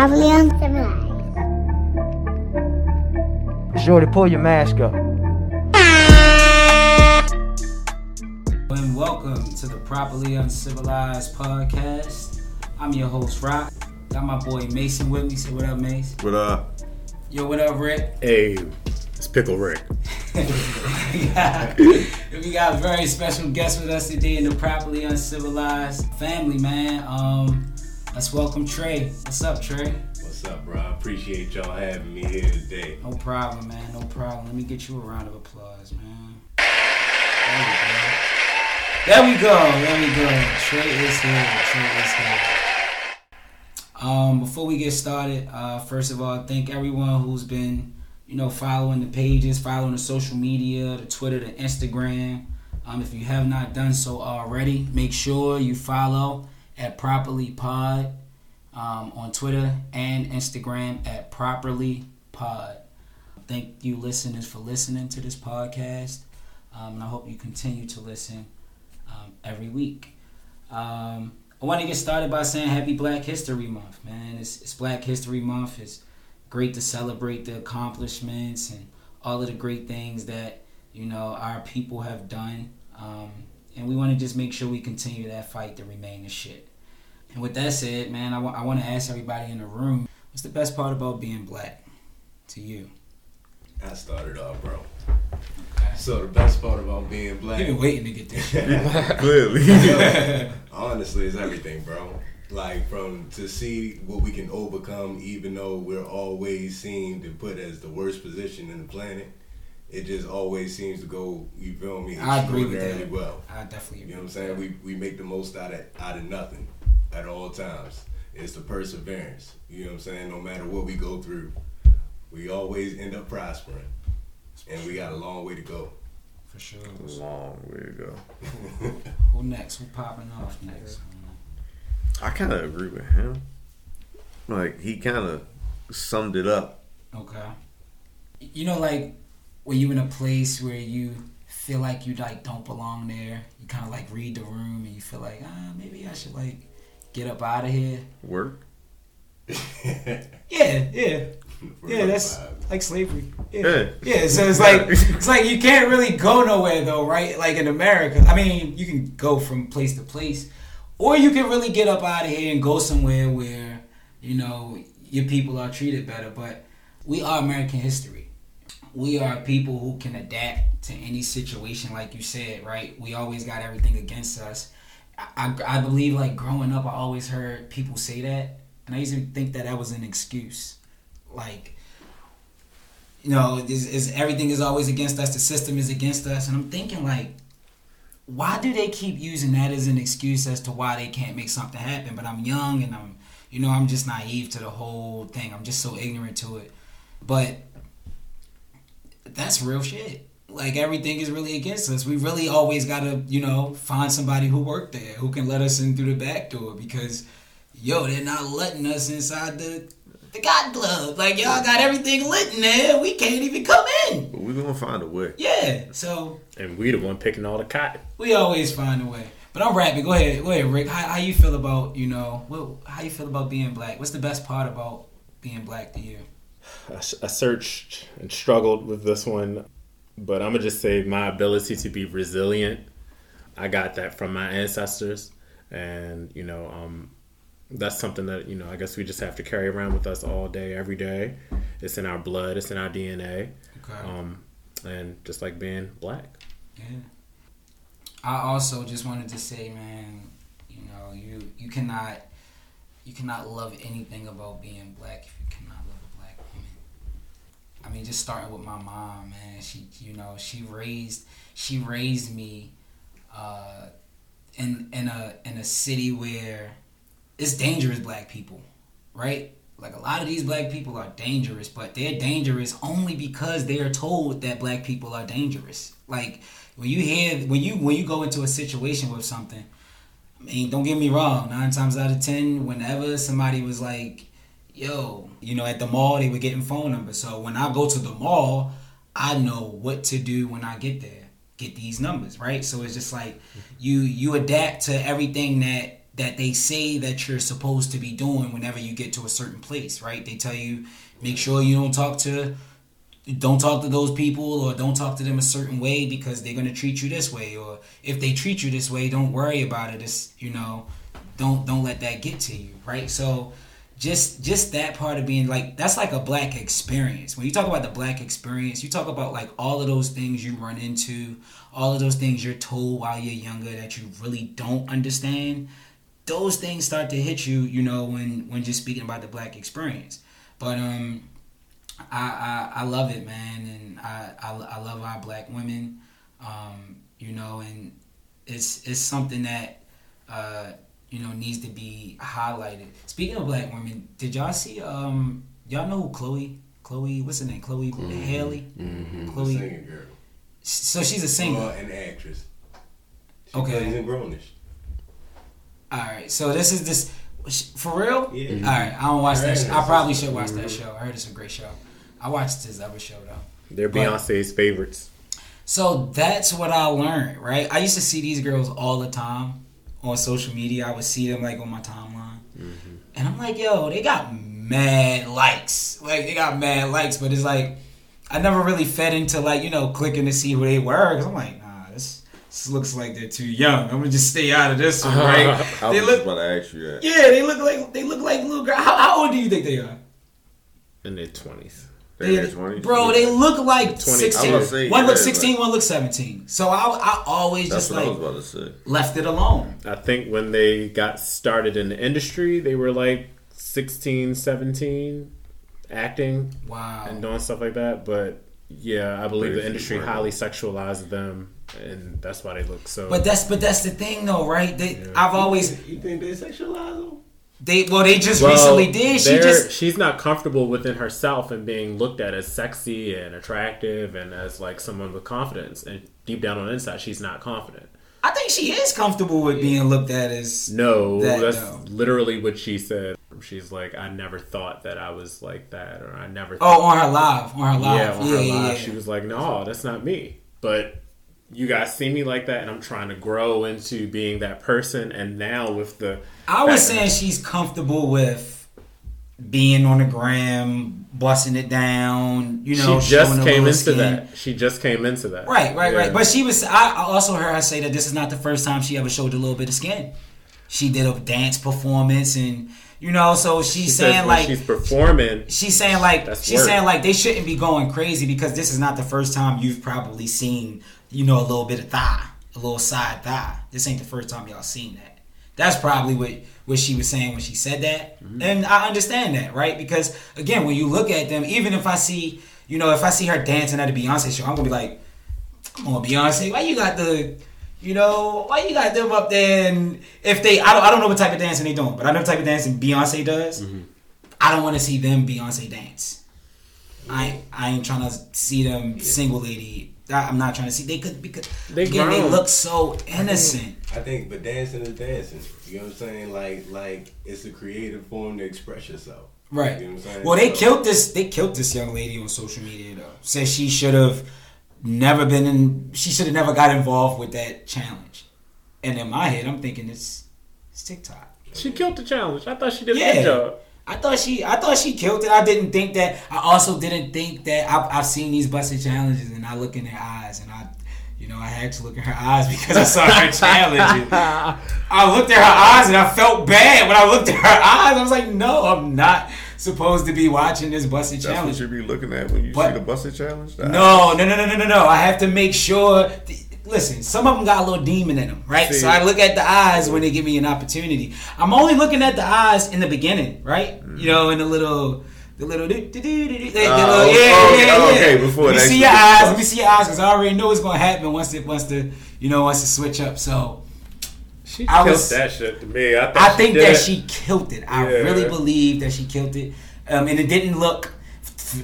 Properly Uncivilized. Shorty, pull your mask up. And welcome to the Properly Uncivilized podcast. I'm your host, Rock. Got my boy Mason with me. Say what up, Mace. What up? Yo, what up, Rick? Hey, it's Pickle Rick. We got a very special guest with us today in the Properly Uncivilized family, man. Let's welcome Trey. What's up, Trey? What's up, bro? I appreciate y'all having me here today. No problem, man. No problem. Let me get you a round of applause, man. There we go. Trey is here. Before we get started, first of all, thank everyone who's been following the pages, following the social media, the Twitter, the Instagram. If you have not done so already, make sure you follow at Properly Pod on Twitter and Instagram at Properly Pod. Thank you, listeners, for listening to this podcast, and I hope you continue to listen every week. I want to get started by saying Happy Black History Month, man. It's Black History Month. It's great to celebrate the accomplishments and all of the great things that, our people have done. And we want to just make sure we continue that fight to remain the shit. And with that said, man, I want to ask everybody in the room, what's the best part about being black to you? I started off, bro. Okay. So the best part about being black... You've been waiting to get this shit. Clearly. Honestly, it's everything, bro. Like, to see what we can overcome, even though we're always seen to put as the worst position in the planet, it just always seems to go, you feel me, extraordinarily well. I definitely agree. You know what I'm saying? We make the most out of nothing at all times. It's the perseverance. You know what I'm saying? No matter what we go through, we always end up prospering. And we got a long way to go. For sure. A long way to go. Who next? Who popping off next? I kind of agree with him. Like, he kind of summed it up. Okay. Like, when you in a place where you feel like you, don't belong there, you kind of, read the room and you feel like, maybe I should, get up out of here. Work? Yeah. Yeah, that's like slavery. Yeah. So it's like you can't really go nowhere, though, right? Like, in America. I mean, you can go from place to place. Or you can really get up out of here and go somewhere where, your people are treated better. But we are American history. We are people who can adapt to any situation, like you said, right? We always got everything against us. I believe, growing up, I always heard people say that. And I used to think that was an excuse. Everything is always against us. The system is against us. And I'm thinking, why do they keep using that as an excuse as to why they can't make something happen? But I'm young and I'm, I'm just naive to the whole thing. I'm just so ignorant to it. But that's real shit. Everything is really against us. We really always got to, find somebody who worked there, who can let us in through the back door because, they're not letting us inside the God Club. Y'all got everything lit in there. We can't even come in. But we're going to find a way. Yeah, so... And we the one picking all the cotton. We always find a way. But I'm rapping. Go ahead, Rick. How you feel about, how you feel about being black? What's the best part about being black to you? I searched and struggled with this one, but I'm going to just say my ability to be resilient. I got that from my ancestors, and, that's something that, I guess we just have to carry around with us all day, every day. It's in our blood. It's in our DNA. Okay. And just being black. Yeah. I also just wanted to say, man, you cannot love anything about being black if you cannot love a black woman. I mean, just starting with my mom, man. She, she raised me in a city where it's dangerous black people, right? A lot of these black people are dangerous, but they're dangerous only because they are told that black people are dangerous. When you go into a situation with something, I mean, don't get me wrong, 9 times out of 10, whenever somebody was like, yo, at the mall, they were getting phone numbers. So when I go to the mall, I know what to do when I get there, get these numbers, right? So it's just you adapt to everything that that they say that you're supposed to be doing whenever you get to a certain place, right? They tell you, make sure you don't talk to those people, or don't talk to them a certain way because they're going to treat you this way, or if they treat you this way, don't worry about it. It's, you know, don't let that get to you, right? So just that part of being like, that's like a black experience. When you talk about the black experience, you talk about like all of those things you run into, all of those things you're told while you're younger that you really don't understand. Those things start to hit you, you know, when just speaking about the black experience. But I love it, man, and I love our black women, you know, and it's something that you know, needs to be highlighted. Speaking of black women, did y'all see? Y'all know who Chloe? What's her name? Chloe Haley. Mm-hmm. Chloe. Singing girl. So she's a singer and actress. She plays in Grown-ish. All right, so this for real. Yeah. All right, I don't watch that show. I probably should watch that show. I heard it's a great show. I watched his other show though. They're Beyonce's favorites. So that's what I learned, right? I used to see these girls all the time on social media. I would see them like on my timeline, and I'm like, yo, they got mad likes. Like they got mad likes, but it's like I never really fed into like, you know, clicking to see who they were. Cause I'm like, this looks like they're too young. I'm gonna just stay out of this one, right? I was about to ask you that. Yeah, they look like little girls. How old do you think they are? In their 20s. They're in their 20s. Bro, yeah. They look like 16. Say, one looks 16, like, one looks 17. So I always just like left it alone. I think when they got started in the industry, they were like 16, 17, acting. Wow. And doing stuff like that. But yeah, I believe the industry highly sexualized them. And that's why they look so. But that's the thing though, right? I've always. You think they sexualize them? They recently did. She's not comfortable within herself and being looked at as sexy and attractive and as like someone with confidence. And deep down on the inside, she's not confident. I think she is comfortable with being looked at as. No, that's literally what she said. She's like, I never thought that I was like that, or I never. On her live. Yeah, on her live. She was like, no, that's not me. But. You guys see me like that, and I'm trying to grow into being that person. And now with the... I was saying she's comfortable with being on the gram, busting it down, you know. She just came into that. Right. But she was... I also heard her say that this is not the first time she ever showed a little bit of skin. She did a dance performance and... You know, so she's saying like she's performing. She's saying like they shouldn't be going crazy because this is not the first time you've probably seen, you know, a little bit of thigh, a little side thigh. This ain't the first time y'all seen that. That's probably what she was saying when she said that, and I understand that, right? Because again, when you look at them, even if I see, you know, if I see her dancing at a Beyonce show, I'm gonna be like, come on, Beyonce, why you got them up there? And if they, I don't know what type of dancing they doing, but I know the type of dancing Beyonce does. Mm-hmm. I don't want to see them Beyonce dance. Yeah. I ain't trying to see them single lady. I'm not trying to see. They could because they look so innocent. I think, but dancing is dancing. You know what I'm saying? Like it's a creative form to express yourself. Right. You know what I'm saying? Well, they killed this young lady on social media though. Said she should have. She should have never got involved with that challenge. And in my head, I'm thinking it's TikTok. She killed the challenge. I thought she did a good job. I thought she killed it. I didn't think that. I also didn't think that. I've seen these busted challenges, and I look in their eyes, and I had to look in her eyes because I saw her challenge. I looked at her eyes, and I felt bad when I looked at her eyes. I was like, no, I'm not supposed to be watching this busted challenge. That's what you be looking at when you see the busted challenge? No. I have to make sure. Listen, some of them got a little demon in them, right? See, so I look at the eyes when they give me an opportunity. I'm only looking at the eyes in the beginning, right? Mm. You know, in the little okay, before that. Let me see your eyes because I already know what's going to happen once the switch up. So she killed that shit to me. I think that she killed it. I really believe that she killed it. And it didn't look,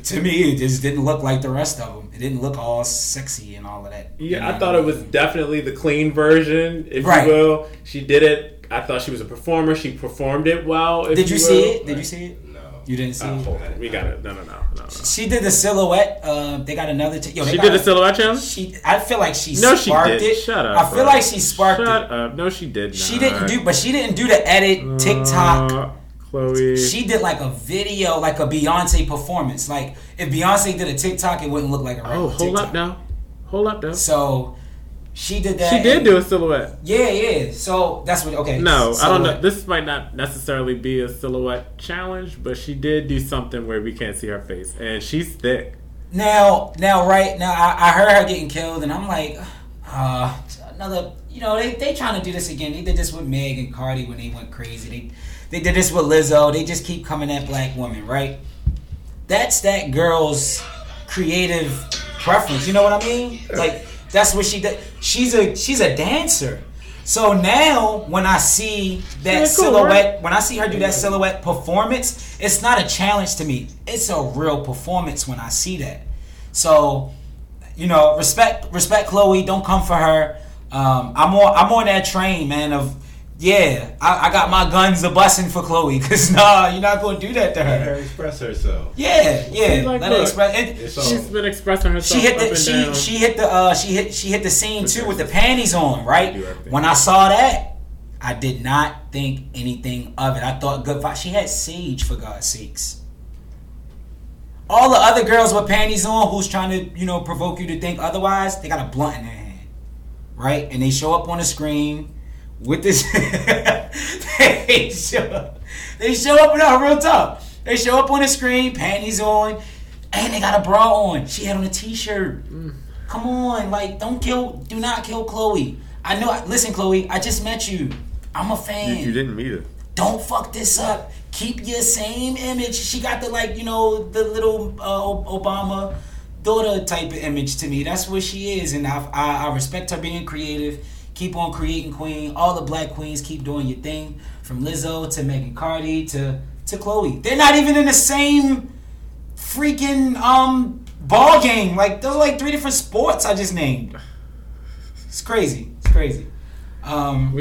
to me, it just didn't look like the rest of them. It didn't look all sexy and all of that. Yeah, I thought it was definitely the clean version, if you will. She did it. I thought she was a performer. She performed it well. Did you see it? No. You didn't see? We got it. No. She did the silhouette. They got another. She did the silhouette challenge? I feel like she sparked it. No, she did. Shut up. I feel like she sparked it. Shut up. No, she did not. She didn't do the edit TikTok. Chloe. She did like a video, like a Beyonce performance. Like if Beyonce did a TikTok, it wouldn't look like a regular TikTok. Hold up now. So she did that. She did do a silhouette. Yeah. So that's what. Okay. No, silhouette. I don't know. This might not necessarily be a silhouette challenge, but she did do something where we can't see her face, and she's thick. Now, I heard her getting killed, and I'm like, another. You know, they trying to do this again. They did this with Meg and Cardi when they went crazy. They did this with Lizzo. They just keep coming at black women, right? That's that girl's creative preference. You know what I mean? Like that's what she did. She's a dancer. So now when I see that silhouette, right? When I see her do that silhouette performance, it's not a challenge to me. It's a real performance when I see that. So, you know, respect Chloe. Don't come for her. I'm on that train, man. I got my guns a busting for Chloe because you're not gonna do that to her. Let her express herself. Yeah. Let her express. She's been expressing herself. She hit the scene too with the panties on, right? When I saw that, I did not think anything of it. I thought good vibes. She had sage for God's sakes. All the other girls with panties on, who's trying to provoke you to think otherwise, they got a blunt in their hand, right? And they show up on the screen. With this, they show up no, real tough. They show up on the screen, panties on, and they got a bra on. She had on a t-shirt. Come on, do not kill Chloe. I know. Listen, Chloe, I just met you. I'm a fan. You didn't meet her. Don't fuck this up. Keep your same image. She got the the little Obama daughter type of image to me. That's what she is, and I respect her being creative. Keep on creating, queen. All the black queens, keep doing your thing. From Lizzo to Megan Cardi to Chloe. They're not even in the same freaking ball game. Like, those are like three different sports I just named. It's crazy. We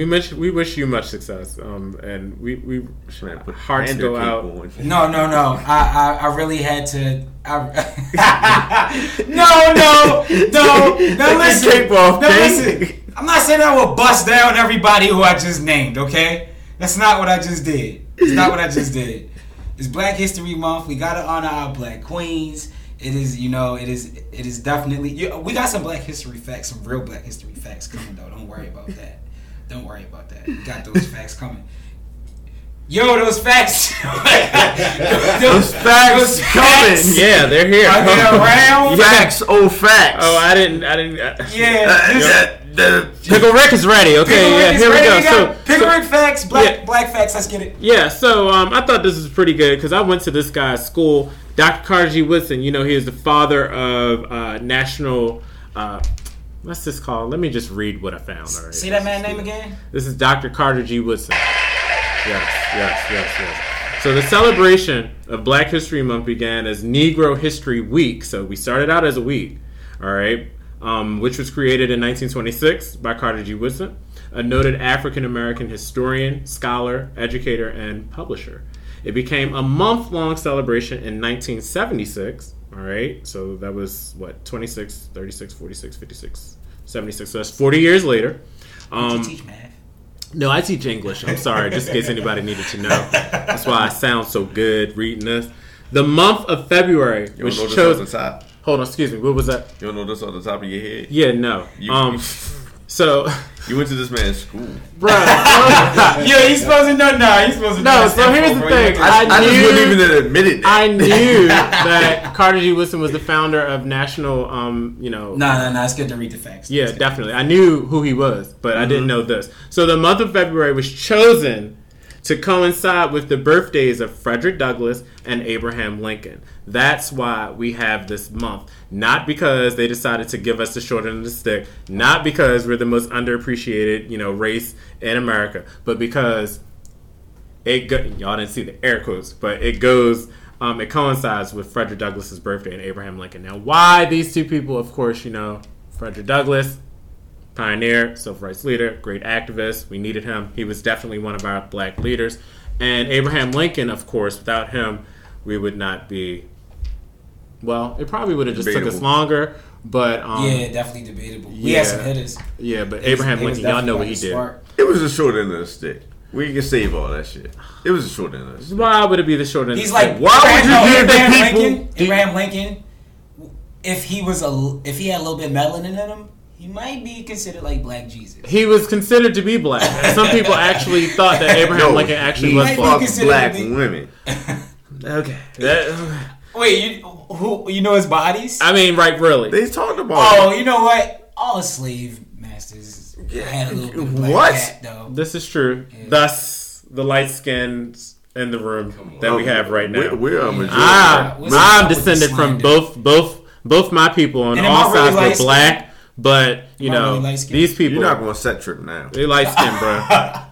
wish you much success. And we should put hearts to go out. No. I really had to. No. Now listen. I'm not saying I will bust down everybody who I just named, okay? That's not what I just did. It's Black History Month. We gotta honor our black queens. It is definitely. We got some black history facts, some real black history facts coming though. Don't worry about that. We got those facts coming. Those facts coming. Yeah, they're here. Are they around? Facts. Oh, I didn't. Pickle Rick is ready. Okay, here we go. Pickle Rick facts, black facts. Let's get it. Yeah. So I thought this was pretty good because I went to this guy's school, Dr. Carter G. Woodson. He is the father of national. What's this called? Let me just read what I found. All right. See that man's name again? This is Dr. Carter G. Woodson. Yes. So the celebration of Black History Month began as Negro History Week. So we started out as a week, all right, which was created in 1926 by Carter G. Woodson, a noted African-American historian, scholar, educator, and publisher. It became a month-long celebration in 1976, all right? So that was, 26, 36, 46, 56, 76. So that's 40 years later. Did you teach math? No, I teach English. I'm sorry, just in case anybody needed to know. That's why I sound so good reading this. The month of February was chosen. Hold on, excuse me. What was that? You don't know this off the top of your head? Yeah, no. So you went to this man's school, bro. He's supposed to know. No, he's supposed to know. No, so here's the thing. I knew that Carter G. Woodson was the founder of National. No. It's good to read the facts. Yeah, definitely. I knew who he was, but I didn't know this. So the month of February was chosen to coincide with the birthdays of Frederick Douglass and Abraham Lincoln. That's why we have this month. Not because they decided to give us the short end of the stick. Not because we're the most underappreciated, race in America. But because y'all didn't see the air quotes, but it goes. It coincides with Frederick Douglass's birthday and Abraham Lincoln. Now, why these two people? Of course, Frederick Douglass. Pioneer, civil rights leader, great activist. We needed him. He was definitely one of our black leaders. And Abraham Lincoln, of course, without him, we would not be. Well, it probably would have just took us longer, but yeah, definitely debatable. We had some hitters. Yeah, but Abraham Lincoln, y'all know what he did. It was the short end of the stick. We can save all that shit. It was the short end of the stick. Why would it be the short end? He's of the like, stick? Why would you give people? Abraham Lincoln, if he had a little bit of melanin in him, he might be considered like Black Jesus. He was considered to be black. Some people actually thought that Abraham Lincoln actually was black women. Okay. Wait, you know his bodies? I mean, like, really? They talked about it. Oh, you know what? All slave masters had a little bit of black hat, though. This is true. Yeah. Thus, the light skins in the room that we have right now. We're a majority. I'm descended from both my people on all sides were black, but, you know, these people... You're not going to set trip now. They light skin, bro.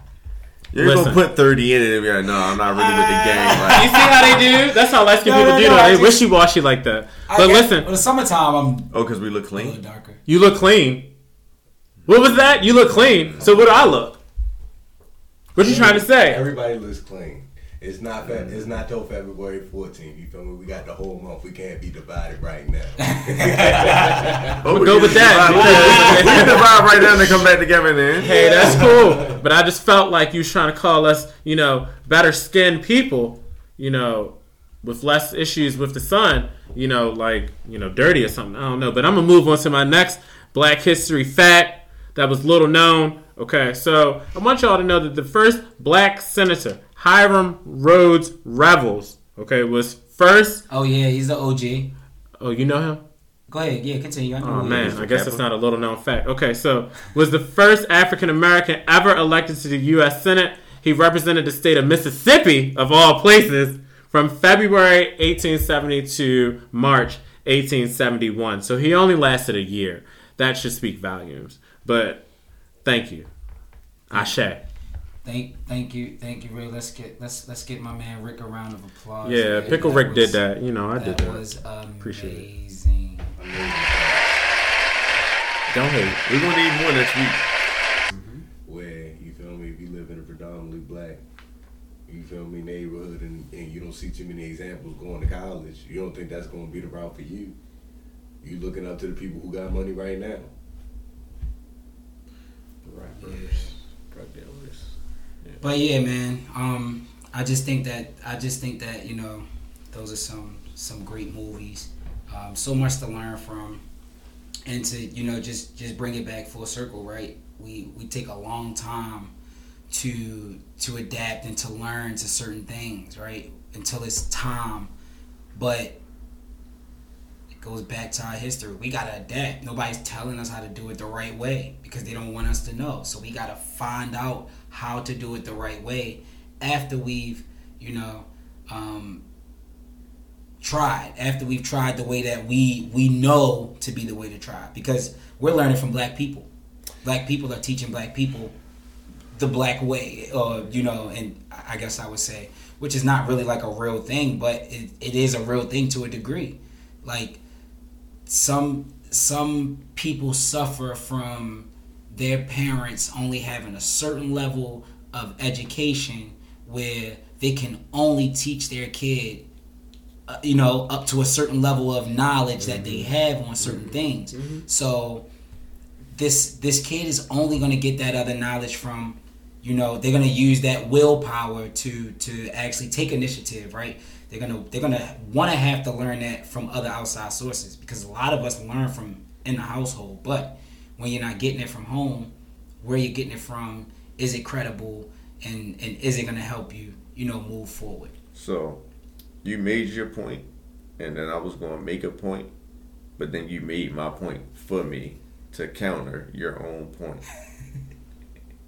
You're going to put 30 in it and be like, no, I'm not really with the game. Like, you see how they do? That's how light skinned people do. No, they wishy-washy like that. But listen. In the summertime, I'm... Oh, because we look clean? A little darker. You look clean? What was that? You look clean. So what do I look? What you trying to say? Everybody looks clean. It's not till February 14th. You feel me? We got the whole month. We can't be divided right now. We'll go with that. We can divide right now and come back together then. Hey, that's cool. But I just felt like you was trying to call us, you know, better skinned people, you know, with less issues with the sun, you know, like, you know, dirty or something. I don't know. But I'm going to move on to my next Black History fact that was little known. Okay, so I want y'all to know that the first black senator, Hiram Rhodes Revels, okay, was first. Oh, yeah, he's the OG. Oh, you know him? Go ahead, yeah, continue. Oh, man, I guess that's not a little known fact. Okay, so was the first African American ever elected to the U.S. Senate. He represented the state of Mississippi, of all places, from February 1870 to March 1871. So he only lasted a year. That should speak volumes. But thank you. Ashe. Thank you, Ray. Let's get my man Rick a round of applause. Yeah, Pickle Rick did that. You know, I did that. That was amazing. Don't hate. We're gonna need more next week. Mm-hmm. Where you feel me? If you live in a predominantly black, you feel me, neighborhood, and you don't see too many examples going to college, you don't think that's gonna be the route for you. You looking up to the people who got money right now. The rappers, drug dealers. But yeah, man, I just think that you know, those are some great movies, so much to learn from, and to, you know, just bring it back full circle, right? We take a long time to adapt and to learn to certain things, right? Until it's time, but it goes back to our history. We gotta adapt. Nobody's telling us how to do it the right way because they don't want us to know. So we gotta find out how to do it the right way after we've, you know, tried. After we've tried the way that we know to be the way to try. Because we're learning from black people. Black people are teaching black people the black way. You know, and I guess I would say, which is not really like a real thing, but it is a real thing to a degree. Like, some people suffer from their parents only having a certain level of education where they can only teach their kid, you know, up to a certain level of knowledge that they have on certain things. Mm-hmm. So this kid is only going to get that other knowledge from, you know, they're going to use that willpower to actually take initiative, right? They're gonna want to have to learn that from other outside sources because a lot of us learn from in the household, but when you're not getting it from home, where you're getting it from, is it credible, and is it gonna help you, you know, move forward? So, you made your point, and then I was gonna make a point, but then you made my point for me to counter your own point.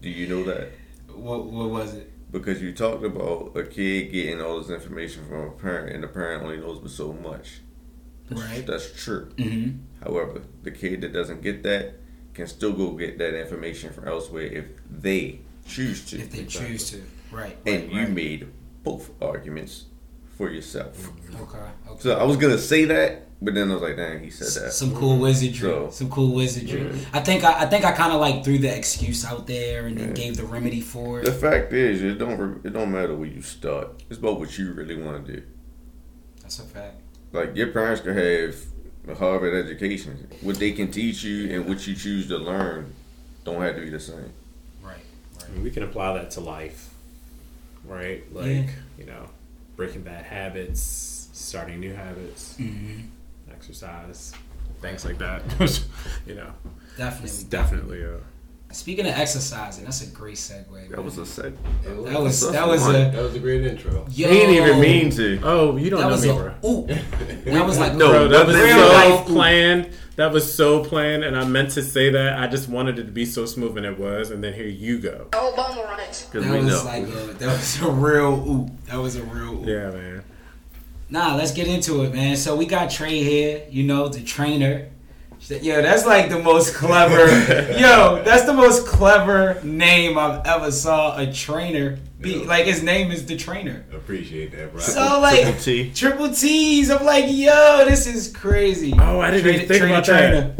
Do you know that? What was it? Because you talked about a kid getting all this information from a parent, and the parent only knows but so much. Right. That's true. Mm-hmm. However, the kid that doesn't get that can still go get that information from elsewhere if they choose to. If they choose to. Right. And you made both arguments for yourself. Okay. So I was going to say that, but then I was like, dang, he said that. Some cool wizardry. Yeah. I think I kind of like threw the excuse out there and then gave the remedy for it. The fact is, it don't matter where you start. It's about what you really want to do. That's a fact. Like, your parents could have a Harvard education. What they can teach you and what you choose to learn don't have to be the same. Right. I mean, we can apply that to life, right? Like, you know, breaking bad habits, starting new habits, exercise, things like that. You know, definitely. Speaking of exercising, that's a great segue. Man. That was a segue. That was a great intro. Yo, he didn't even mean to. Oh, you don't know me, bro. That was like, no, that was so planned. That was so planned, and I meant to say that. I just wanted it to be so smooth, and it was. And then here you go. Obama run it. That we was know. Like that was a real oop. That was a real oop. Yeah, man. Nah, let's get into it, man. So we got Trey here. You know, the trainer. Yo, that's like the most clever. Yo, that's the most clever name I've ever saw a trainer be. Yeah. Like, his name is the trainer. Appreciate that, bro. So like triple T's. I'm like, yo, this is crazy. Oh, I didn't even think about that.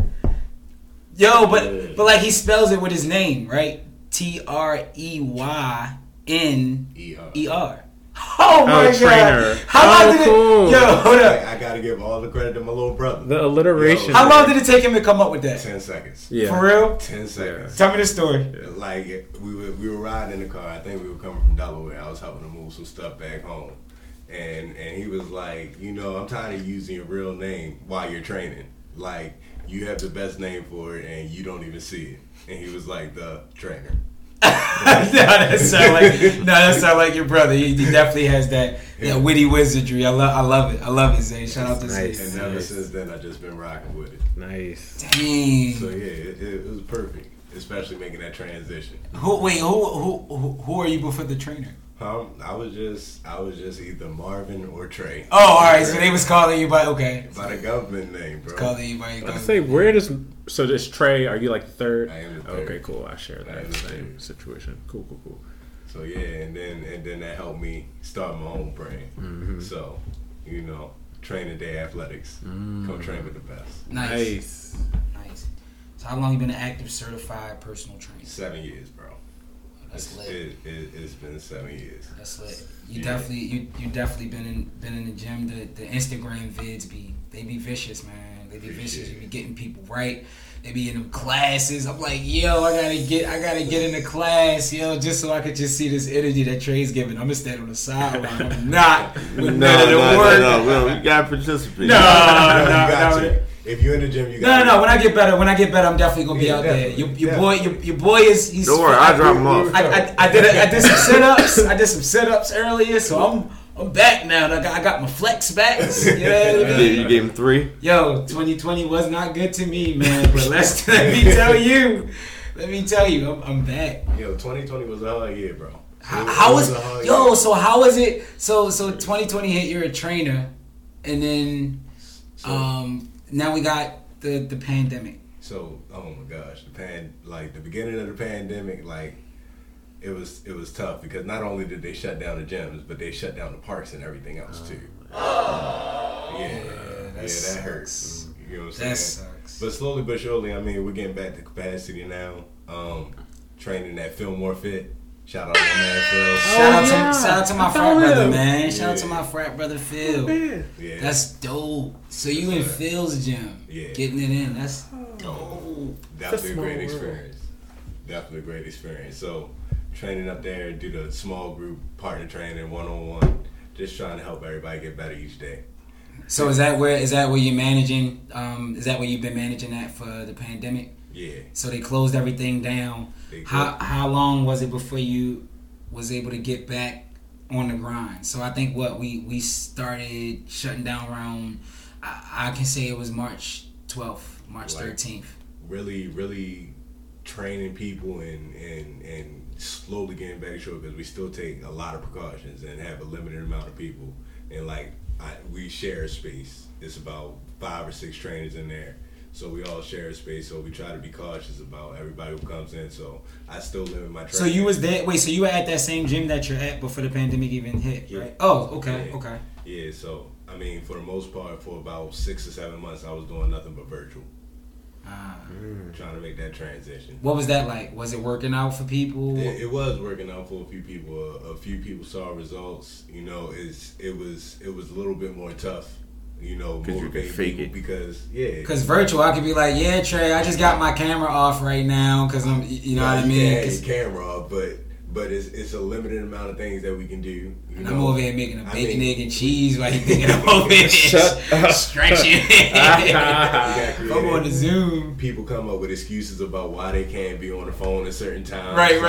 Yo, but like, he spells it with his name, right? Treynner. Oh my god! How long did it? Cool. Yo, hold up! I gotta give all the credit to my little brother. The alliteration. How long did it take him to come up with that? 10 seconds. Yeah. For real? 10 seconds. Yeah. Tell me the story. Yeah. Like, we were riding in the car. I think we were coming from Delaware. I was helping to move some stuff back home, and he was like, you know, I'm tired of using your real name while you're training. Like, you have the best name for it, and you don't even see it. And he was like, the trainer. No, that sound like your brother. He definitely has that witty wizardry. I love it. I love it, Zay. Shout out to Zay. And ever since then, I've just been rocking with it. Nice. Dang. So yeah, it was perfect, especially making that transition. Who are you before the trainer? I was just either Marvin or Trey. Oh, all right. So they was calling you by the government name, bro. Calling you by your government. I say, where does so this Trey? Are you like the third? I am the third. Okay, cool. I share that same situation. Cool. So yeah, and then that helped me start my own brand. Mm-hmm. So, you know, Training Day Athletics. Mm. Come train with the best. Nice. So how long you been an active certified personal trainer? 7 years, bro. That's lit. It's been 7 years. That's lit. You definitely been in the gym. The Instagram vids be vicious, man. They be vicious. You be getting people right. They be in them classes. I'm like, yo, I gotta get in the class, yo, just so I could just see this energy that Trey's giving. I'm gonna stand on the sideline. I'm not with none of the work. No, we gotta participate. No. If you're in the gym, you got to. No. When I get better, I'm definitely gonna be out there. Your boy is. He's, don't worry, I drop him off. I did some sit-ups. I did some sit-ups earlier, so I'm back now. I got my flex backs. You know what I mean? You gave him 3. Yo, 2020 was not good to me, man. But let me tell you, I'm back. Yo, 2020 was a hard year, bro. How is it? So 2020 hit. You're a trainer, and then now we got the pandemic. So, oh my gosh, the beginning of the pandemic, like, it was tough because not only did they shut down the gyms, but they shut down the parks and everything else too. That hurts. You know what I'm saying? That sucks. But slowly but surely, I mean, we're getting back to capacity now. Training at Fillmore Fit. Shout out to my man Phil. Shout out to my frat brother, man. Shout out to my frat brother Phil. Yeah. That's dope. So you in Phil's gym, getting it in. That's dope. Definitely a great experience. So training up there, do the small group partner training, 1-on-1, just trying to help everybody get better each day. So is that where you're managing? Is that where you've been managing that for the pandemic? Yeah. So they closed everything down. How long was it before you was able to get back on the grind? So I think what we started shutting down around, I can say it was March 12th, March 13th. Really, really training people and slowly getting back to it because we still take a lot of precautions and have a limited amount of people. And like, we share a space. It's about 5 or 6 trainers in there. So we all share a space, so we try to be cautious about everybody who comes in. So I still live in my training. So you was there, wait, so you were at that same gym that you're at before the pandemic even hit, right? Oh, okay. Yeah, so, I mean, for the most part, for about 6 or 7 months, I was doing nothing but virtual. Trying to make that transition. What was that like? Was it working out for people? It was working out for a few people. A few people saw results. You know, it was a little bit more tough. You know, motivating people because virtual, I could be like, yeah, Trey, I just got my camera off right now because I'm, you know what I mean. Yeah, camera off, but it's a limited amount of things that we can do. I'm over here making a bacon, egg, and cheese while you're thinking I'm over here stretching. I'm on the Zoom. People come up with excuses about why they can't be on the phone at certain times. Right.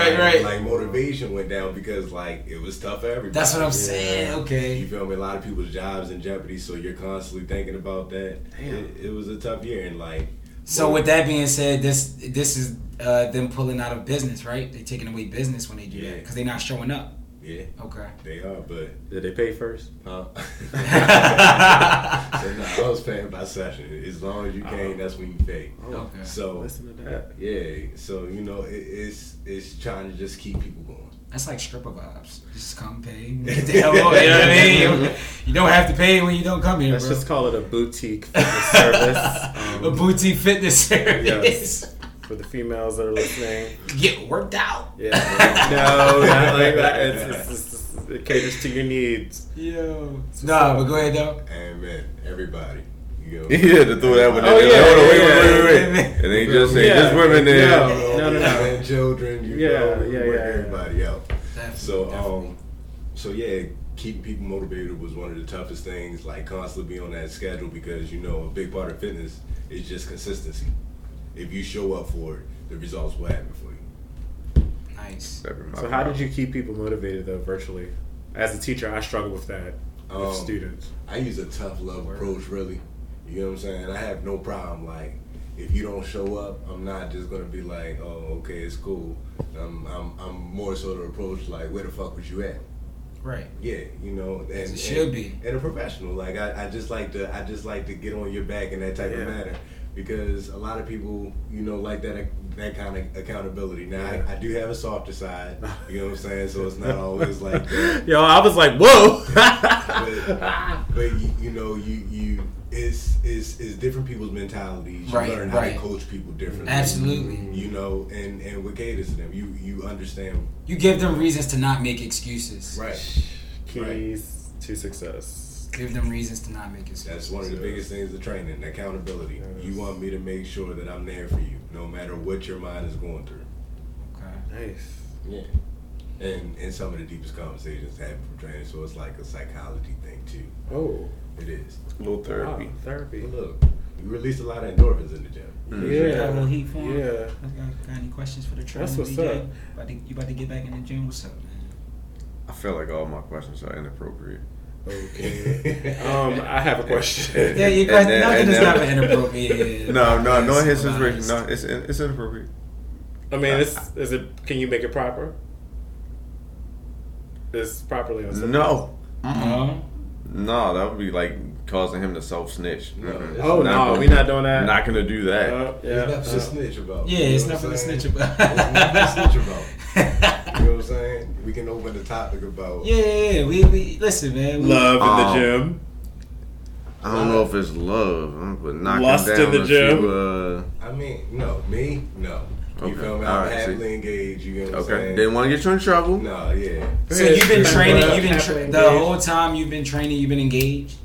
Like, motivation went down because, like, it was tough for everybody. That's what I'm saying. Okay. You feel me? A lot of people's jobs in jeopardy, so you're constantly thinking about that. Damn. It was a tough year, and, like... So with that being said, this is them pulling out of business, right? They taking away business when they do that because they're not showing up. Yeah. Okay. They are, but did they pay first? Huh? So, I was paying by session. As long as you came, that's when you pay. Okay. So listen to that. Yeah. So you know, it's trying to just keep people going. That's like stripper vibes. Just come pay. Get the hell on, you know what I mean? You don't have to pay when you don't come here, Let's just call it a boutique fitness service. A boutique fitness service. Yes. For the females that are listening. Get worked out. Yeah. No, not like that. It caters to your needs. Yo. But go ahead, though. Amen. Everybody. Yeah, to throw that one. Oh, yeah. Wait. It ain't just saying, just women there. No. And children, everybody out. So yeah, keeping people motivated was one of the toughest things. Like, constantly be on that schedule because, you know, a big part of fitness is just consistency. If you show up for it, the results will happen for you. Nice. So how did you keep people motivated, though, virtually? As a teacher, I struggle with that with students. I use a tough love approach, really. You know what I'm saying? I have no problem. Like, if you don't show up, I'm not just gonna be like, oh, okay, it's cool. I'm more sort of approach like, where the fuck was you at? Right. Yeah, you know, and it should be. And a professional, like I just like to get on your back in that type of manner because a lot of people, you know, like that kind of accountability. Now I do have a softer side, you know what I'm saying? So it's not always like that. Yo, I was like, whoa. But you know, you It's different people's mentalities. You learn how to coach people differently. Absolutely. You know, and what caters to them. You understand. You give them reasons to not make excuses. Right. Keys to success. Give them reasons to not make excuses. That's one of the biggest things of training, accountability. Yes. You want me to make sure that I'm there for you, no matter what your mind is going through. Okay. Nice. Yeah. And some of the deepest conversations happen from training, so it's like a psychology thing, too. Oh. It is. A little therapy. Wow, therapy. Well, look, you release a lot of endorphins in the gym. Mm-hmm. Yeah. Got any questions for the trainer? That's what's DJ? Up. You about to get back in the gym? What's up, man? I feel like all my questions are inappropriate. Okay. I have a question. Yeah, your question. Nothing is not inappropriate. No. It's inappropriate. I mean, is it? Can you make it proper? It's properly uncivilized. No. Mm-hmm. No, that would be like causing him to self-snitch. Mm-hmm. Oh, no, we're not doing that. Not going to do that. There's nothing to snitch about. Yeah, it's nothing to snitch about. You know what I'm saying? We can open the topic about... Yeah. We listen, man. Love in the gym. I don't know if it's love, but knocking lust down in the gym. No. You feel me? I'm happily engaged. You know what I'm saying? Didn't want to get you in trouble. No, yeah. So you've been training. The whole time you've been training, you've been engaged.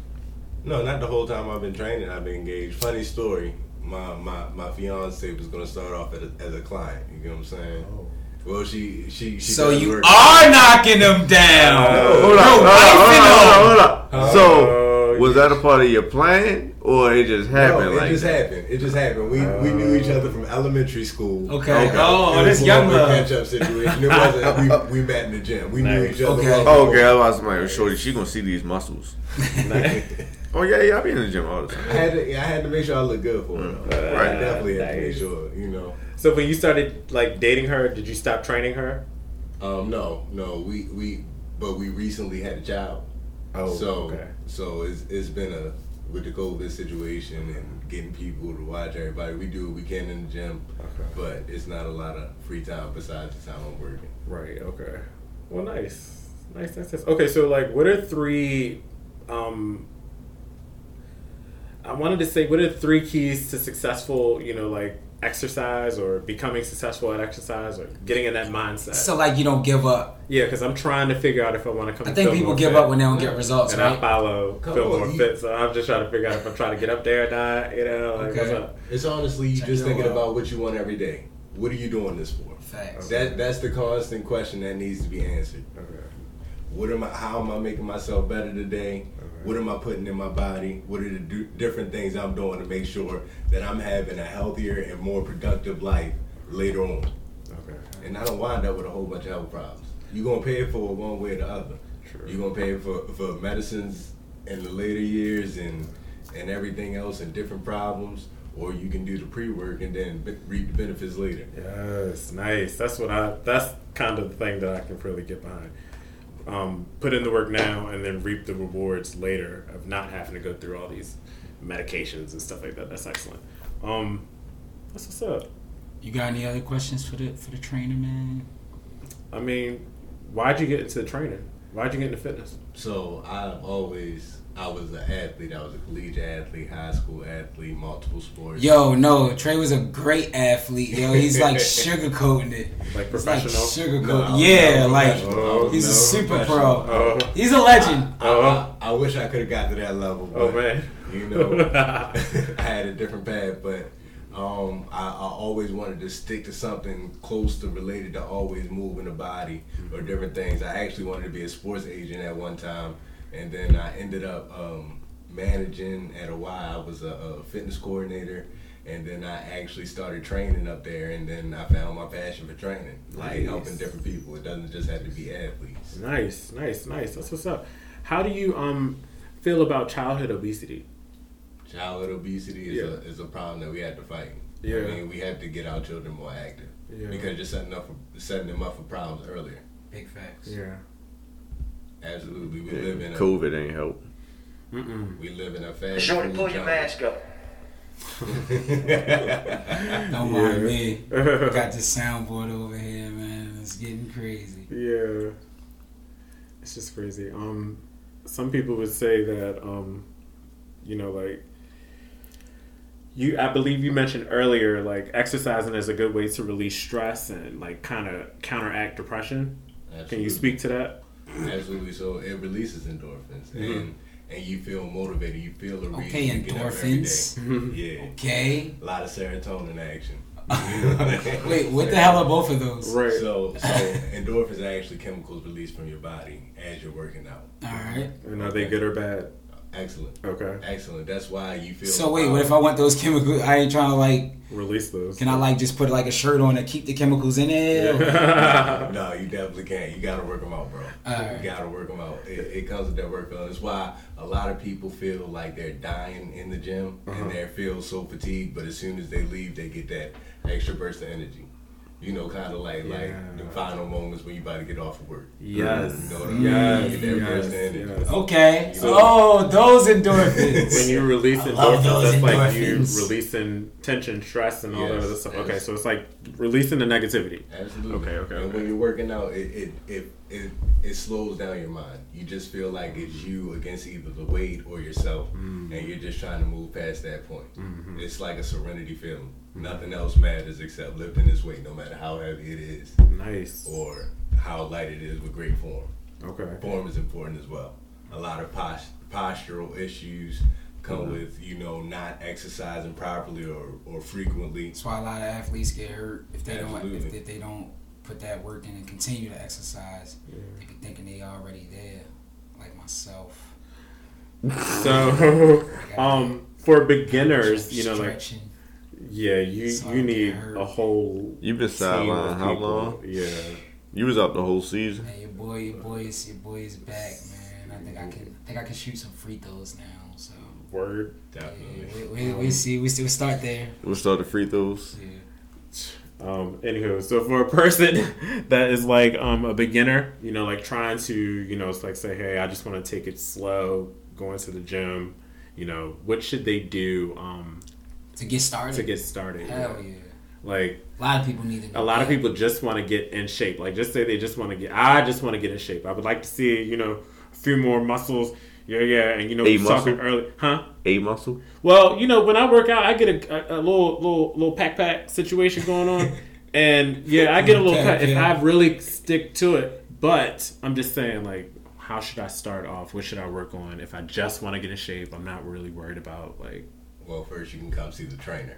No, not the whole time I've been training. I've been engaged. Funny story. My fiance was gonna start off as a client. You know what I'm saying? Oh. Well, she so you work. Are knocking them down. Hold on. So was that a part of your plan? Or it just happened. It just happened. We knew each other from elementary school. Okay. Oh, this young catch up situation. It wasn't. We met in the gym. We knew each other. Okay. I was like, shorty, she gonna see these muscles. Oh yeah. I be in the gym all the time. I had to make sure I look good for her. Right. I definitely had to make sure. You know. So when you started like dating her, did you stop training her? No. We recently had a child. Oh. So it's been a. With the COVID situation and getting people to watch everybody, we do what we can in the gym, but it's not a lot of free time besides the time I'm working. Right. Okay. Well, nice. Okay, so like, what are three? I wanted to say, what are the three keys to successful, you know, like exercise or becoming successful at exercise or getting in that mindset? So like you don't give up. Yeah, because I'm trying to figure out if I want to come. I think people give up when they don't get results, and right? I follow Fillmore Fit, so I'm just trying to figure out if I'm trying to get up there or not. You know, like what's up? It's honestly you just thinking about what you want every day. What are you doing this for? Facts. That's the constant question that needs to be answered. Okay. What am I? How am I making myself better today? Okay. What am I putting in my body? What are the different things I'm doing to make sure that I'm having a healthier and more productive life later on? Okay. And I don't wind up with a whole bunch of health problems. You're gonna pay for it one way or the other. True. You're gonna pay for medicines in the later years and everything else and different problems. Or you can do the pre-work and then reap the benefits later. Yes, nice. That's kind of the thing that I can really get behind. Put in the work now and then reap the rewards later of not having to go through all these medications and stuff like that. That's excellent. That's what's up. You got any other questions for the trainer, man? I mean, why'd you get into training? Why'd you get into fitness? So I was an athlete. I was a collegiate athlete, high school athlete, multiple sports. Yo, no, Trey was a great athlete. Yo, he's like sugarcoating it. Like professional? Like sugarcoating. No, yeah, like he's a super pro. Oh. He's a legend. I wish I could have got to that level. But, oh, man. You know, I had a different path, but I always wanted to stick to something close to related to always moving the body or different things. I actually wanted to be a sports agent at one time. And then I ended up managing at a Y. I was a fitness coordinator, and then I actually started training up there. And then I found my passion for training, like helping different people. It doesn't just have to be athletes. Nice. That's what's up. How do you feel about childhood obesity? Childhood obesity is a problem that we have to fight. Yeah. I mean, we have to get our children more active because you're setting them up for problems earlier. Big facts. Yeah. Absolutely, we live in COVID ain't help. We live in a fast. Shorty, pull your mask up. Don't mind me. Got the soundboard over here, man. It's getting crazy. Yeah, it's just crazy. Some people would say that, you know, like I believe you mentioned earlier, like exercising is a good way to release stress and like kind of counteract depression. Absolutely. Can you speak to that? Absolutely. So it releases endorphins, and you feel motivated. You feel the reason. Okay, endorphins. Yeah. Okay. A lot of serotonin action. Wait, what the hell are both of those? Right. So endorphins are actually chemicals released from your body as you're working out. All right. And are they good or bad? Excellent. Okay. Excellent. That's why you feel. So wait, what if I want those chemicals? I ain't trying to like release those. Can I like just put like a shirt on and keep the chemicals in it? Yeah. No, you definitely can't. You gotta work them out, bro. You gotta work them out. It comes with that workout. That's why a lot of people feel like they're dying in the gym and they feel so fatigued. But as soon as they leave, they get that extra burst of energy. You know, kind of like the final moments when you about to get off of work. Yes. You know what I mean? Yes. Okay. So, those endorphins. When you release endorphins, that's like you releasing tension, stress, and all that other stuff. Okay, so it's like releasing the negativity. Absolutely. Okay. And when you're working out, it slows down your mind. You just feel like it's you against either the weight or yourself, and you're just trying to move past that point. Mm-hmm. It's like a serenity feeling. Nothing else matters except lifting this weight, no matter how heavy it is. Nice. Or how light it is with great form. Okay. Form is important as well. A lot of postural issues come with, you know, not exercising properly or frequently. That's why a lot of athletes get hurt if they don't if they don't put that work in and continue to exercise. Yeah. They be thinking they already there, like myself. So, for beginners, you know, like. Yeah, you need a whole. You've been sidelined how long? Yeah, you was out the whole season. Man, your boy is back, man. I think I can shoot some free throws now. So word, definitely. Yeah, we see. We still start there. We'll start the free throws. Yeah. Anywho, so for a person that is like a beginner, you know, like trying to, you know, it's like say, hey, I just want to take it slow, going to the gym. You know, what should they do? To get started. Hell yeah. Like a lot of people need to know. A lot of people just want to get in shape. Like just say they just want to get in shape. I would like to see, you know, a few more muscles, Yeah. And, you know, we were talking earlier. Huh? A muscle? Well, you know, when I work out, I get a little pack situation going on. And, yeah, I get a little pack if I really stick to it. But I'm just saying, like, how should I start off? What should I work on? If I just want to get in shape, I'm not really worried about, like... Well, first you can come see the trainer.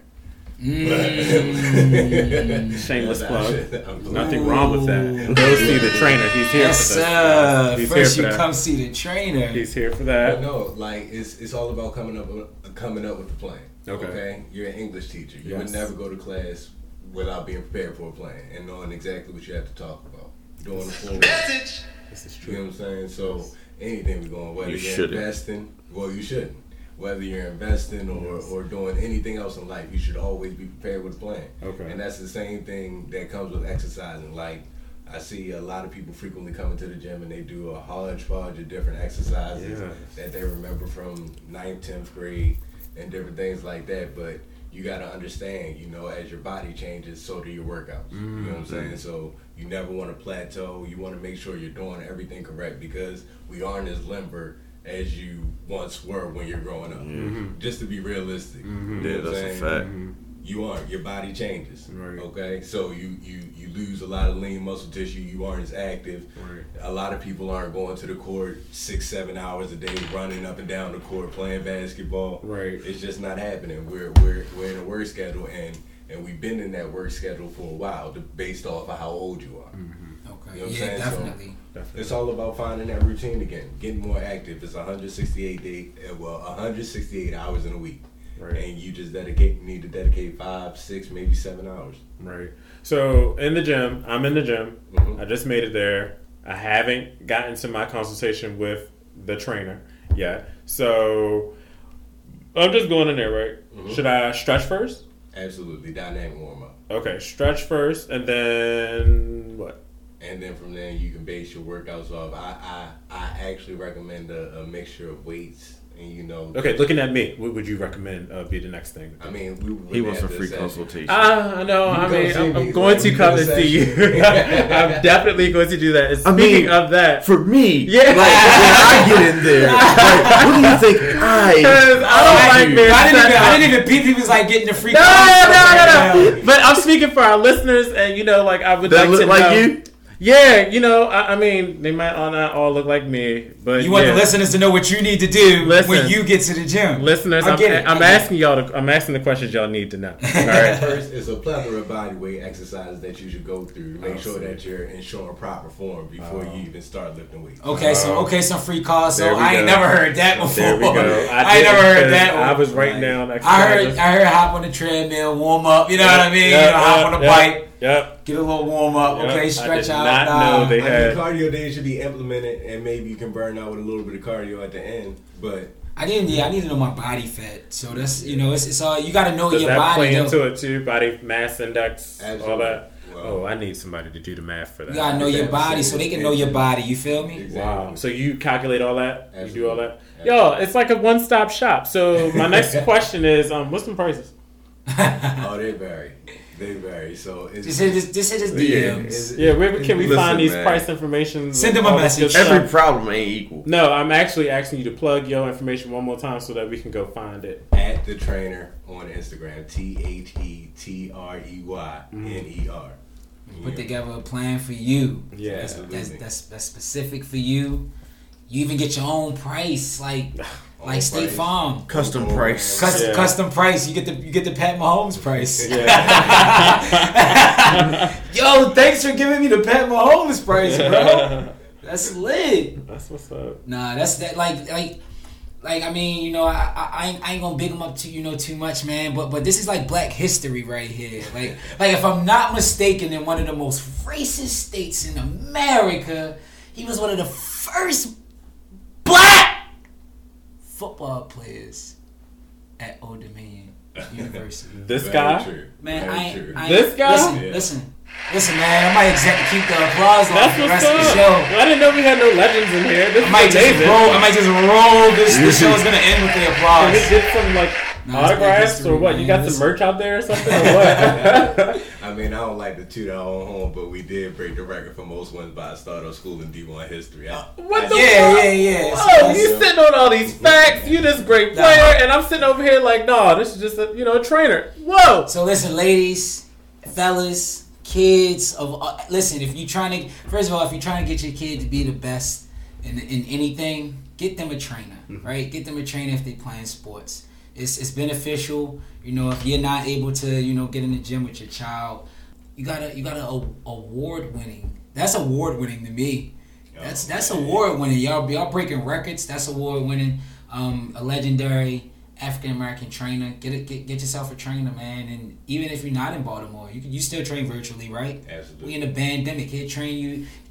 Shameless plug. Nothing wrong with that. Go see the trainer. He's here for that. First you come see the trainer. He's here for that. Well, no, like it's all about coming up with a plan. Okay? You're an English teacher. You would never go to class without being prepared for a plan and knowing exactly what you have to talk about. Doing the full message. This is true. You know what I'm saying? So anything we're going, whether you're investing, well, you shouldn't. Whether you're investing or doing anything else in life, you should always be prepared with a plan. Okay. And that's the same thing that comes with exercising. Like, I see a lot of people frequently coming to the gym and they do a hodgepodge of different exercises that they remember from 9th, 10th grade and different things like that. But you got to understand, you know, as your body changes, so do your workouts. Mm-hmm. You know what I'm saying? So you never want to plateau. You want to make sure you're doing everything correct because we aren't as limber as you once were when you're growing up. Mm-hmm. Just to be realistic. Mm-hmm. You know what I'm saying? A fact. Mm-hmm. You aren't. Your body changes. Right. Okay? So you lose a lot of lean muscle tissue. You aren't as active. Right. A lot of people aren't going to the court 6-7 hours a day running up and down the court playing basketball. Right. It's just not happening. We're in a work schedule and we've been in that work schedule for a while based off of how old you are. Mm-hmm. Okay. You know what I'm saying? Definitely. Definitely. It's all about finding that routine again, getting more active. It's 168 hours in a week, right. And you just need to dedicate 5, 6, maybe 7 hours. Right. So in the gym, I'm in the gym. Mm-hmm. I just made it there. I haven't gotten to my consultation with the trainer yet, so I'm just going in there, right? Mm-hmm. Should I stretch first? Absolutely, dynamic warm up. Okay, stretch first, and then what? And then from there, you can base your workouts off. I actually recommend a mixture of weights and, you know. Okay, looking at me, what would you recommend be the next thing? I mean, he wants a free consultation. No, I mean, I'm going to come and see you. I'm definitely going to do that. And speaking of that. For me, like, when I get in there, like, what do you think I don't like this. I didn't even beat people's like getting the free consultation. No. But I'm speaking for our listeners and, you know, like, I would like to know. That look like you? Yeah, you know, I mean, they might not all look like me, but you want the listeners to know what you need to do when you get to the gym. Listeners, I'm asking the questions y'all need to know. All right. First is a plethora of body weight exercises that you should go through to make sure that you're in short proper form before you even start lifting weights. Okay, some free calls. So I ain't never heard that before. There we go. I never heard that one. I was writing down. I heard hop on the treadmill, warm up. You know what I mean? Hop on the bike. Yep. Get a little warm up, okay? Stretch out. I did not know they had cardio days should be implemented, and maybe you can burn out with a little bit of cardio at the end. But I need to know my body fat. So that's, you know, it's all you got to know your body. Does that play into it too? Body mass index, all that. Oh, I need somebody to do the math for that. You gotta know your body so they can know your body. You feel me? Exactly. Wow. So you calculate all that? Absolutely. You do all that? Absolutely. Yo, it's like a one-stop shop. So my next question is, what's the prices? Oh, they vary. They vary. So this is DMs. Yeah, where can we find these price information? Send them a message. Every problem ain't equal. No, I'm actually asking you to plug your information one more time so that we can go find it. At the trainer on Instagram, TheTreyner. Put together a plan for you. Yeah, that's specific for you. You even get your own price, like State Farm, custom price, custom price. You get the Pat Mahomes price. Yeah. Yo, thanks for giving me the Pat Mahomes price, bro. That's lit. That's what's up. Nah, that's that. Like I mean, you know, I ain't gonna big them up too much, man. But this is like Black history right here. Like if I'm not mistaken, in one of the most racist states in America, he was one of the first Black football players at Old Dominion University. This guy? Man, this guy? Listen, man. I might exactly keep the applause on for the rest of the show. Well, I didn't know we had no legends in here. I might just roll this. The show's going to end with the applause. Can we get some, like, Autographs or what? You got some merch out there or something or what? I mean, I don't like to toot our own horn, but we did break the record for most wins by a starter school in D1 history. What the fuck? Oh, awesome. You sitting on all these facts. You this great player, and I'm sitting over here like, no, this is just a a trainer. Whoa. So listen, ladies, fellas, kids, listen. If you're trying to get your kid to be the best in anything, get them a trainer, right? Get them a trainer if they're playing sports. It's beneficial, if you're not able to, get in the gym with your child. You gotta award winning. That's award winning to me. That's award winning. Y'all breaking records. That's award winning. A legendary African American trainer. Get yourself a trainer, man. And even if you're not in Baltimore, you still train virtually, right? Absolutely. We in a pandemic. He'll train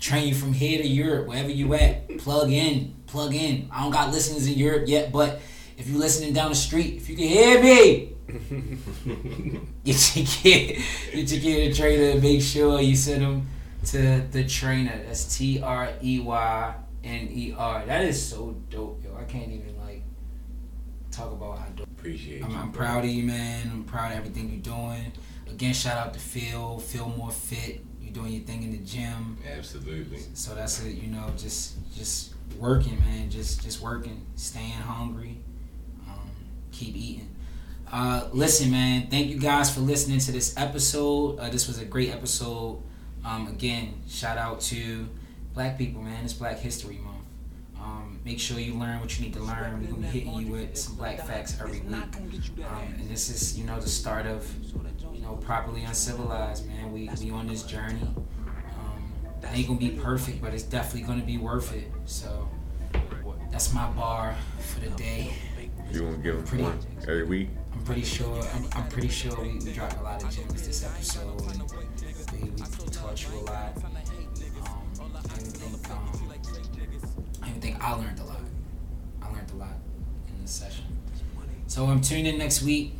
you from here to Europe, wherever you at. Plug in. I don't got listeners in Europe yet, but. If you're listening down the street, if you can hear me, get your kid a trainer and make sure you send them to the trainer. That's TREYNER. That is so dope, yo. I can't even, talk about how dope. Appreciate you. I'm proud of you, man. I'm proud of everything you're doing. Again, shout out to Fillmore Fit. You're doing your thing in the gym. Absolutely. So that's it, just working, man. Just working, staying hungry. Keep eating. Listen, man, thank you guys for listening to this episode. This was a great episode. Again, shout out to black people, man. It's Black History Month. Make sure you learn what you need to learn. We're going to be hitting you with some black facts every week. And this is, the start of, Properly Uncivilized, man. We on this journey. It ain't going to be perfect, but it's definitely going to be worth it. So that's my bar for the day. You want to give them one every week? I'm pretty sure we dropped a lot of gems this episode. We taught you a lot. I learned a lot. In this session. So I'm tuned in next week.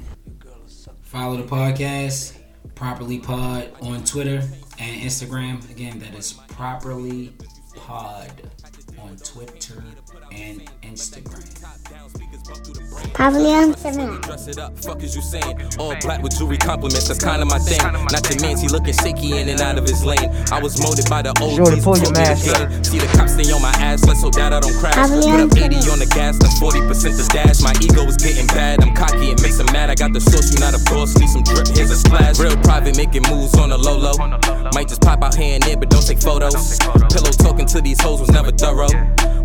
Follow the podcast, Properly Pod, on Twitter and Instagram. Again, that is Properly Pod on Twitter and Instagram. Probably on seven. Dress it up, fuck is you saying? All black with jewelry compliments, that's kind of my thing. Not to Nancy looking shaky in and out of his lane. I was molded by the old days. See the cops stay on my ass, let's hope that I don't crash. Put up 80 on the gas, that's 40% the dash. My ego is getting bad, I'm cocky, it makes him mad. I got the source, you not a boss, need some drip, here's a splash. Real private, making moves on the low-low. Might just pop out here and there, but don't take photos. Pillow talking to these hoes was never thorough.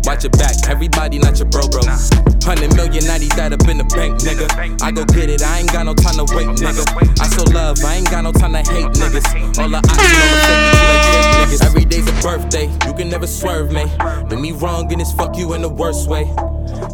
Watch your back, everybody not your bro. 100 million, 90 that up in the bank, nigga. I go get it, I ain't got no time to wait, nigga. I so love, I ain't got no time to hate, niggas. All the options, niggas. Every day's a birthday, you can never swerve me. Do me wrong and it's fuck you in the worst way.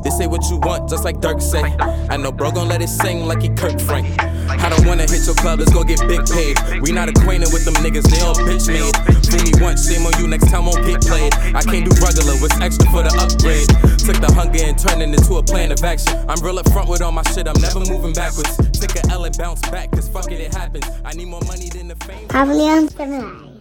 They say what you want, just like Dirk say. I know bro gon' let it sing like he Kirk Frank. I don't wanna hit your club, let's go get big paid. We not acquainted with them niggas, they all bitch made. See me once, shame on you, next time won't get played. I can't do regular, what's extra for the upgrade? Took the hunger and turned it into a plan of action. I'm real up front with all my shit, I'm never moving backwards. Take a L and bounce back, cause fuck it happens. I need more money than the fame. Probably on